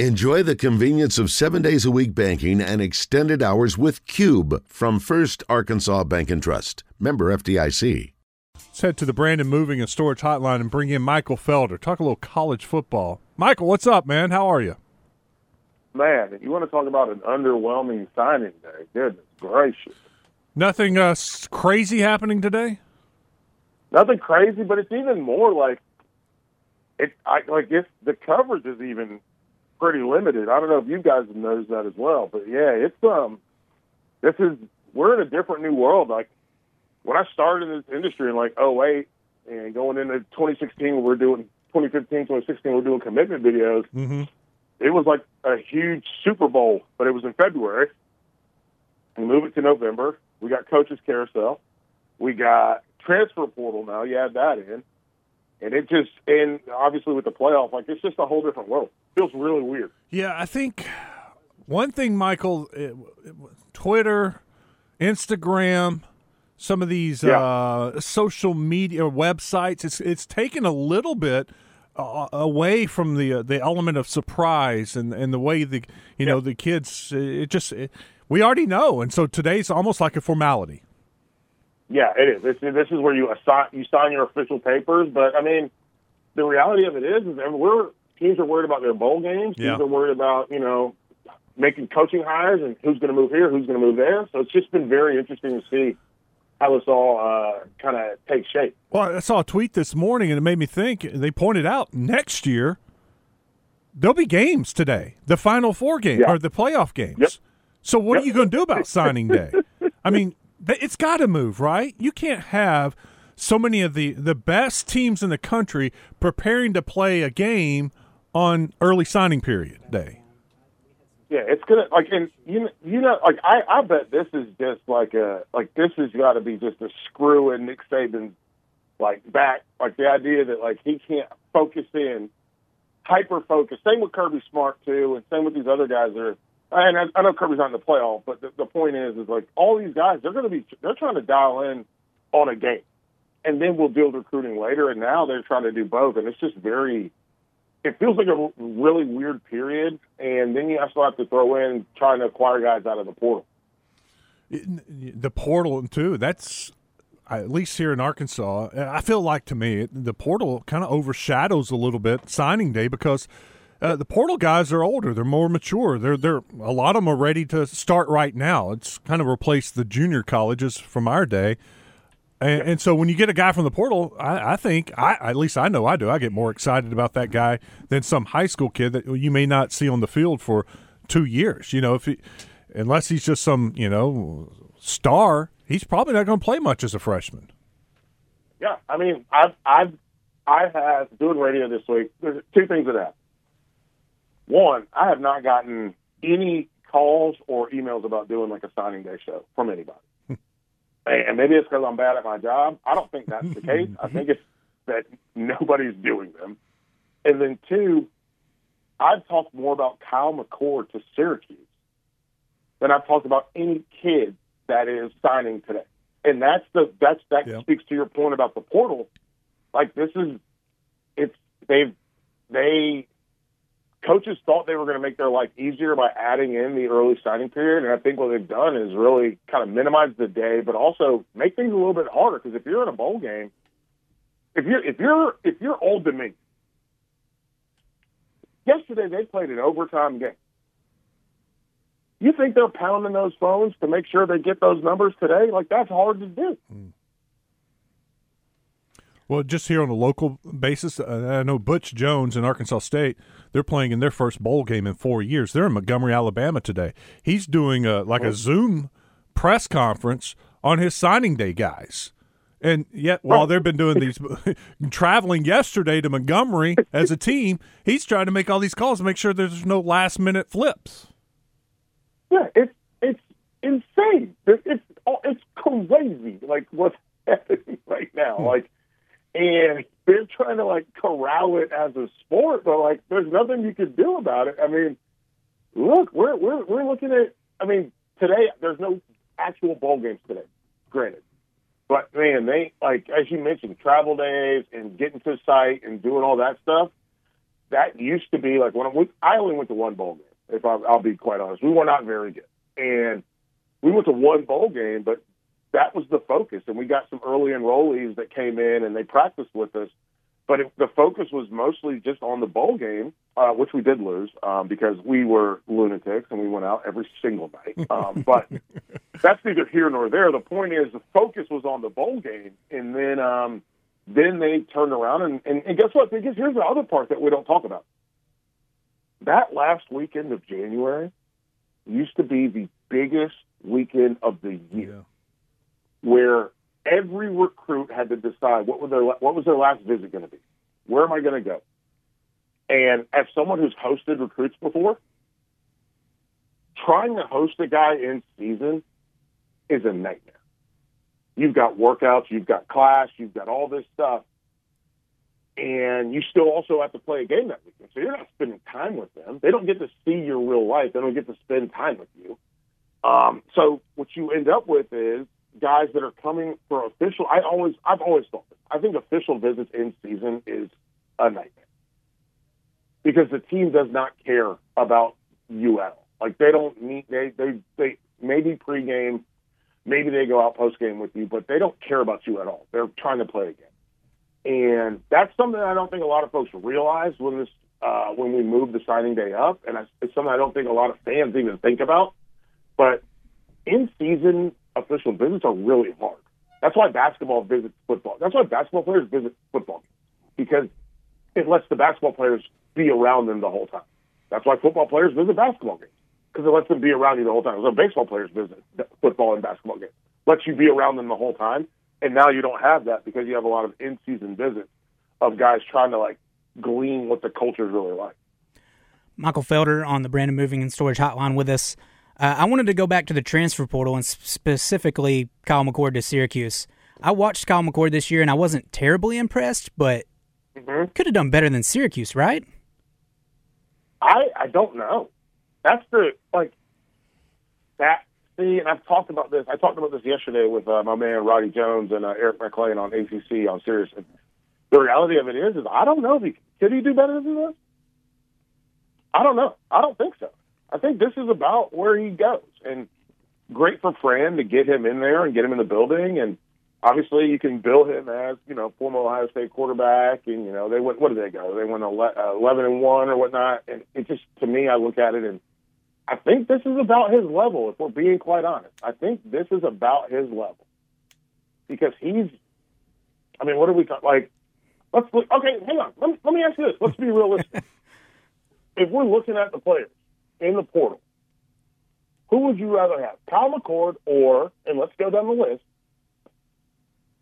Enjoy the convenience of 7 days a week banking and extended hours with Cube from First Arkansas Bank and Trust. Member FDIC. Let's head to the Brandon Moving and Storage Hotline and bring in Michael Felder. Talk a little college football. Michael, what's up, man? How are you? Man, if you want to talk about an underwhelming signing day, goodness gracious. Nothing crazy happening today? Nothing crazy, but it's even more like the coverage is even pretty limited. I don't know if you guys have noticed that as well, but yeah, it's we're in a different new world. Like when I started in this industry in like 2008 and going into 2016, 2015, 2016, we're doing commitment videos. Mm-hmm. It was like a huge Super Bowl, but it was in February. We moved it to November. We got coaches carousel. We got transfer portal now. You add that in, and and obviously with the playoff, like it's just a whole different world. Feels really weird. Yeah, I think one thing, Michael, Twitter, Instagram, some of these social media websites, it's taken a little bit away from the element of surprise and the way you know the kids. We already know, and so today's almost like a formality. Yeah, it is. This is where you sign your official papers, but I mean, the reality of it is teams are worried about their bowl games. Teams are worried about, making coaching hires and who's going to move here, who's going to move there. So it's just been very interesting to see how this all kind of takes shape. Well, I saw a tweet this morning, and it made me think. They pointed out next year there'll be games today, the Final Four games or the playoff games. Yep. So what are you going to do about signing day? I mean, it's got to move, right? You can't have so many of the best teams in the country preparing to play a game on early signing period day. Yeah, it's gonna I bet this is just this has got to be just a screw in Nick Saban's the idea that he can't hyper focus. Same with Kirby Smart too, and same with these other guys that are. And I know Kirby's not in the playoff, but the point is all these guys they're trying to dial in on a game, and then we'll deal with recruiting later. And now they're trying to do both, and it's just very. It feels like a really weird period, and then you also have to throw in trying to acquire guys out of the portal. The portal, too, that's at least here in Arkansas. I feel like to me the portal kind of overshadows a little bit signing day because the portal guys are older, they're more mature. They're a lot of them are ready to start right now. It's kind of replaced the junior colleges from our day. And so when you get a guy from the portal, I get more excited about that guy than some high school kid that you may not see on the field for 2 years. Unless he's just some, star, he's probably not going to play much as a freshman. Yeah, I mean, I have doing radio this week. There's two things of that. One, I have not gotten any calls or emails about doing a signing day show from anybody. And maybe it's because I'm bad at my job. I don't think that's the case. I think it's that nobody's doing them. And then two, I've talked more about Kyle McCord to Syracuse than I've talked about any kid that is signing today. And that speaks to your point about the portal. Coaches thought they were going to make their life easier by adding in the early signing period, and I think what they've done is really kind of minimize the day, but also make things a little bit harder. Because if you're in a bowl game, if you're Old Dominion, yesterday they played an overtime game. You think they're pounding those phones to make sure they get those numbers today? That's hard to do. Mm. Well, just here on a local basis, I know Butch Jones in Arkansas State, they're playing in their first bowl game in 4 years. They're in Montgomery, Alabama today. He's doing a Zoom press conference on his signing day guys. And yet, while they've been doing these traveling yesterday to Montgomery as a team, he's trying to make all these calls to make sure there's no last-minute flips. Yeah, it's insane. It's crazy, what's happening right now. And they're trying to, corral it as a sport, but, there's nothing you can do about it. I mean, look, we're looking at – I mean, today there's no actual bowl games today, granted. But, man, they, as you mentioned, travel days and getting to site and doing all that stuff, that used to be like I only went to one bowl game, if I'll be quite honest. We were not very good. And we went to one bowl game, but that was the focus. And we got some early enrollees that came in and they practiced with us. But the focus was mostly just on the bowl game, which we did lose because we were lunatics and we went out every single night. But that's neither here nor there. The point is the focus was on the bowl game. And then they turned around. And guess what? Because here's the other part that we don't talk about. That last weekend of January used to be the biggest weekend of the year where – every recruit had to decide what was their last visit going to be. Where am I going to go? And as someone who's hosted recruits before, trying to host a guy in season is a nightmare. You've got workouts, you've got class, you've got all this stuff, and you still also have to play a game that weekend. So you're not spending time with them. They don't get to see your real life. They don't get to spend time with you. So what you end up with is guys that are coming for official. I've always thought this. I think official visits in season is a nightmare because the team does not care about you at all. Like they don't need. They maybe pregame, maybe they go out postgame with you, but they don't care about you at all. They're trying to play a game, and that's something I don't think a lot of folks realize when this when we move the signing day up, and it's something I don't think a lot of fans even think about. But in season, official visits are really hard. That's why basketball visits football. That's why basketball players visit football, because it lets the basketball players be around them the whole time. That's why football players visit basketball games, because it lets them be around you the whole time. So baseball players visit football and basketball games. Lets you be around them the whole time, and now you don't have that because you have a lot of in-season visits of guys trying to, like, glean what the culture is really like. Michael Felder on the Brandon Moving and Storage Hotline with us. I wanted to go back to the transfer portal and specifically Kyle McCord to Syracuse. I watched Kyle McCord this year, and I wasn't terribly impressed, but could have done better than Syracuse, right? I don't know. That's the, like, that, see, and I've talked about this. I talked about this yesterday with my man Roddy Jones and Eric McLean on ACC on Sirius. And the reality of it is I don't know. Could he do better than this? I don't know. I don't think so. I think this is about where he goes, and great for Fran to get him in there and get him in the building. And obviously, you can bill him as, you know, former Ohio State quarterback. And, you know, they went, what did they go? They went 11-1 or whatnot. And it just, to me, I look at it and I think this is about his level. If we're being quite honest, I think this is about his level because he's, I mean, what are we like? Let's look, okay, hang on. Let me ask you this. Let's be realistic. If we're looking at the players in the portal, who would you rather have, Kyle McCord or, and let's go down the list,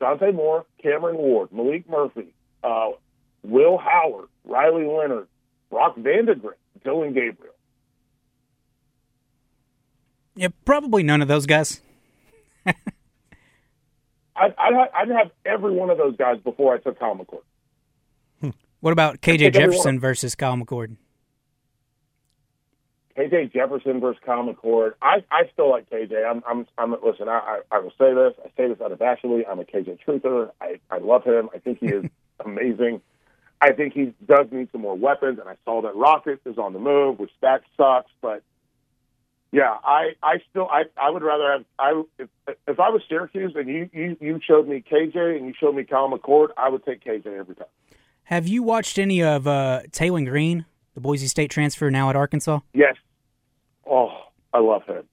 Dante Moore, Cameron Ward, Malik Murphy, Will Howard, Riley Leonard, Brock Vandagriff, Dillon Gabriel? Yeah, probably none of those guys. I'd have every one of those guys before I took Kyle McCord. What about KJ Jefferson versus Kyle McCord? KJ Jefferson versus Kyle McCord. I still like KJ. Listen, I will say this. I say this unabashedly. I'm a KJ truther. I love him. I think he is amazing. I think he does need some more weapons, and I saw that Rockets is on the move, which that sucks. But, yeah, I would rather have if I was Syracuse and you showed me KJ and you showed me Kyle McCord, I would take KJ every time. Have you watched any of Taylen Green, the Boise State transfer now at Arkansas? Yes. Oh, I love him.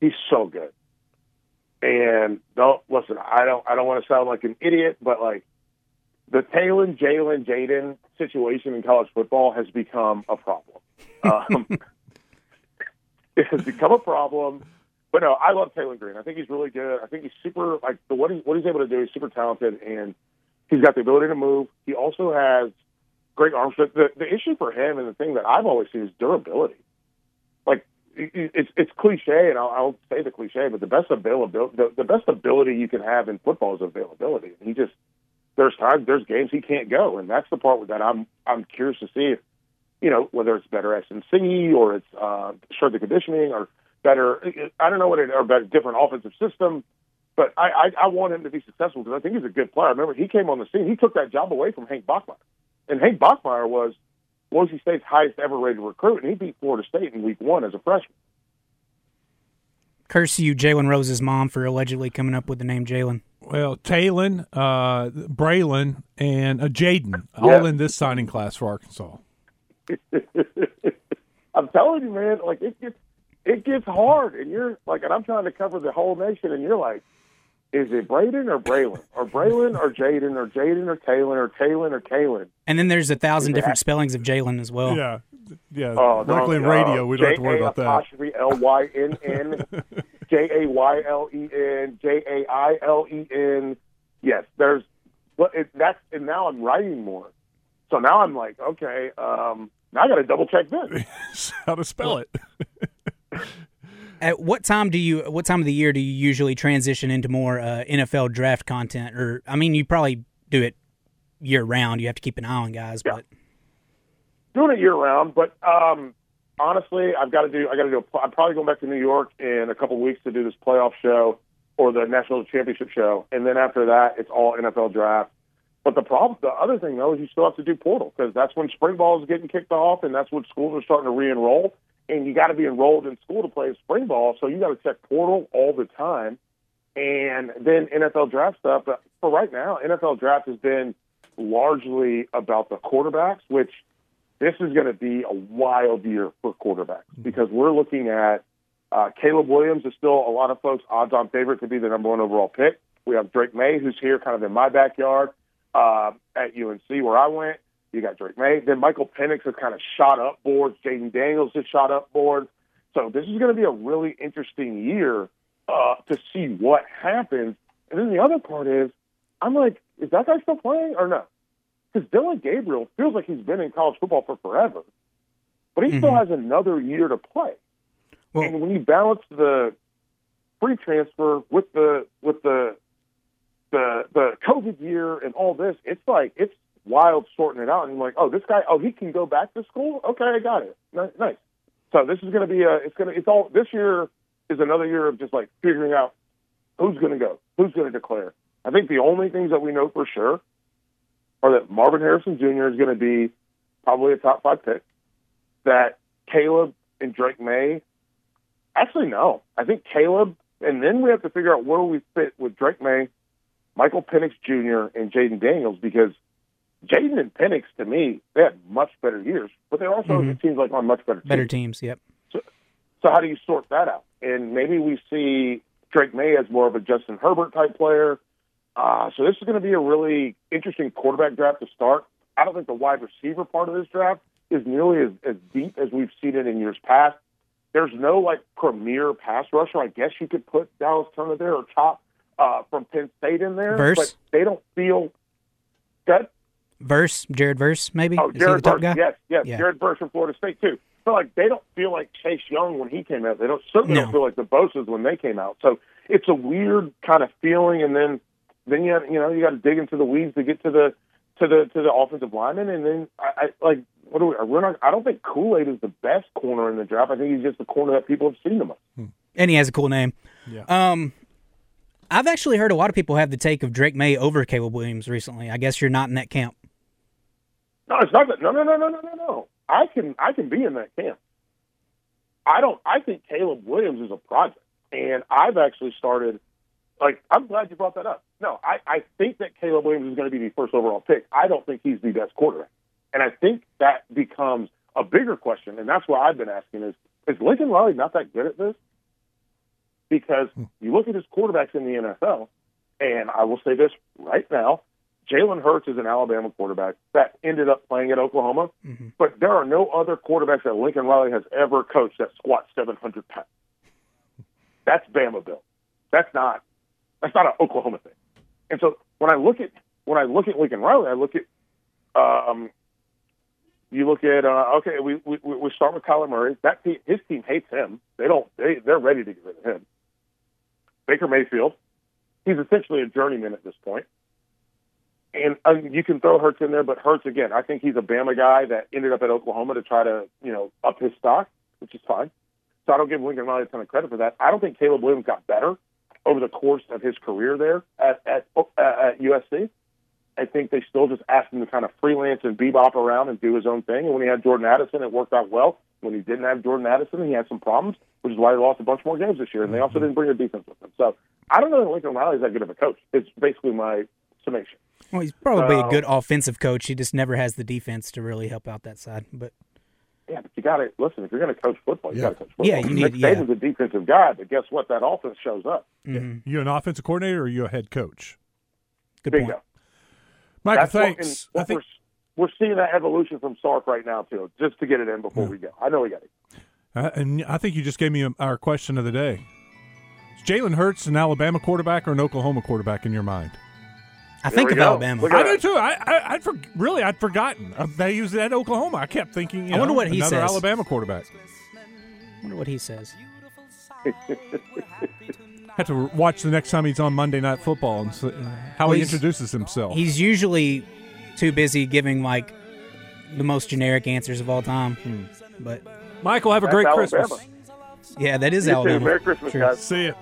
He's so good. And listen, I don't want to sound like an idiot, but like the Taylen, Jalen, Jaden situation in college football has become a problem. It has become a problem. But no, I love Taylen Green. I think he's really good. I think he's super like what he's able to do. He's super talented, and he's got the ability to move. He also has Greg Armstrong. The issue for him and the thing that I've always seen is durability. Like it's cliche, and I'll say the cliche, but the best ability you can have in football is availability. And he just there's games he can't go, and that's the part that I'm curious to see. If, you know, whether it's better S&C or it's strength and conditioning or better different offensive system. But I want him to be successful because I think he's a good player. I remember he came on the scene. He took that job away from Hank Bachmeyer. And Hank Bachmeier was Boise State's highest ever rated recruit, and he beat Florida State in week one as a freshman. Curse you, Jalen Rose's mom, for allegedly coming up with the name Jalen. Well, Taylen, Braylon, and Jaden, all in this signing class for Arkansas. I'm telling you, man, like it gets hard, and you're like, and I'm trying to cover the whole nation, and you're like, is it Braden or Braylon or Braylon or Jaden or Jaden or Taylen or Taylen or Kalen? And then there's 1,000 different spellings of Jalen as well. Yeah, yeah. Oh, Lakeland Radio, we don't have to worry about that. J-A-L-Y-N-N, J-A-Y-L-E-N, J-A-I-L-E-N. Yes, there's. And now I'm writing more, so now I'm like, okay. Now I got to double check this. How to spell it? At what time do you? What time of the year do you usually transition into more NFL draft content? Or I mean, you probably do it year round. You have to keep an eye on guys, but doing it year round. But honestly, I'm probably going back to New York in a couple of weeks to do this playoff show or the national championship show, and then after that, it's all NFL draft. But the other thing, though, is you still have to do portal because that's when spring ball is getting kicked off and that's when schools are starting to re-enroll. And you got to be enrolled in school to play spring ball, so you got to check portal all the time. And then NFL draft stuff. But for right now, NFL draft has been largely about the quarterbacks, which this is going to be a wild year for quarterbacks because we're looking at Caleb Williams is still a lot of folks' odds-on favorite to be the number one overall pick. We have Drake Maye, who's here kind of in my backyard. At UNC where I went, you got Drake Maye. Then Michael Penix has kind of shot up boards. Jaden Daniels has shot up boards. So this is going to be a really interesting year to see what happens. And then the other part is, I'm like, is that guy still playing or no? Because Dillon Gabriel feels like he's been in college football for forever, but he still has another year to play. Well, and when you balance the free transfer with the COVID year and all this, it's like, it's wild sorting it out. And I'm like, oh, this guy, oh, he can go back to school? Okay, I got it. Nice. So this is going to be this year is another year of just like figuring out who's going to go, who's going to declare. I think the only things that we know for sure are that Marvin Harrison Jr. is going to be probably a top five pick, that Caleb and Drake Maye, actually, no. I think Caleb, and then we have to figure out where we fit with Drake Maye, Michael Penix Jr. and Jaden Daniels, because Jaden and Penix, to me, they had much better years, but they also, it seems like, on much better teams. Better teams, yep. So how do you sort that out? And maybe we see Drake Maye as more of a Justin Herbert-type player. So this is going to be a really interesting quarterback draft to start. I don't think the wide receiver part of this draft is nearly as deep as we've seen it in years past. There's no, like, premier pass rusher. I guess you could put Dallas Turner there or Chop from Penn State in there, Verse? But they don't feel good. Verse, Jared Verse, maybe? Oh, Jared Verse, yes. Jared Verse from Florida State, too. So, like, they don't feel like Chase Young when he came out. They don't feel like the Bosa's when they came out. So it's a weird kind of feeling, and then you got to dig into the weeds to get to the offensive lineman, and then I don't think Kool-Aid is the best corner in the draft. I think he's just the corner that people have seen him on. And he has a cool name. Yeah. I've actually heard a lot of people have the take of Drake Maye over Caleb Williams recently. I guess you're not in that camp. No, it's not that. No. I can be in that camp. I think Caleb Williams is a project. And I've actually started, like, I'm glad you brought that up. No, I think that Caleb Williams is going to be the first overall pick. I don't think he's the best quarterback. And I think that becomes a bigger question. And that's what I've been asking is Lincoln Riley not that good at this? Because you look at his quarterbacks in the NFL, and I will say this right now, Jalen Hurts is an Alabama quarterback that ended up playing at Oklahoma, but there are no other quarterbacks that Lincoln Riley has ever coached that squat 700 pounds. That's Bama Bill. That's not an Oklahoma thing. And so when I look at Lincoln Riley, I look at we start with Kyler Murray. That team, his team hates him. They're ready to get rid of him. Baker Mayfield, he's essentially a journeyman at this point. And you can throw Hurts in there, but Hurts, again, I think he's a Bama guy that ended up at Oklahoma to try to, up his stock, which is fine. So I don't give Lincoln Riley a ton of credit for that. I don't think Caleb Williams got better over the course of his career there at USC. I think they still just asked him to kind of freelance and bebop around and do his own thing. And when he had Jordan Addison, it worked out well. When he didn't have Jordan Addison, he had some problems, which is why they lost a bunch more games this year. And they also didn't bring their defense with them. So I don't know that Lincoln Riley is that good of a coach. It's basically my summation. Well, he's probably a good offensive coach. He just never has the defense to really help out that side. But yeah, but you got to listen. If you're going to coach football, you got to coach football. Yeah, you need. David's a defensive guy, but guess what? That offense shows up. Mm-hmm. You an offensive coordinator or you a head coach? Good Bingo. Point. Michael, that's thanks. What, I think we're seeing that evolution from Sark right now, too, just to get it in before we go. I know we got it. And I think you just gave me our question of the day. Is Jalen Hurts an Alabama quarterback or an Oklahoma quarterback in your mind? I there think of Alabama. I do, too. I'd forgotten. They used it at Oklahoma. I kept thinking, you know, I wonder what he says. Another Alabama quarterback. I wonder what he says. Have to watch the next time he's on Monday Night Football and see how he introduces himself. He's usually too busy giving, like, the most generic answers of all time. But Michael, have a great Christmas. Yeah, that is Alabama. Merry Christmas, guys. See you.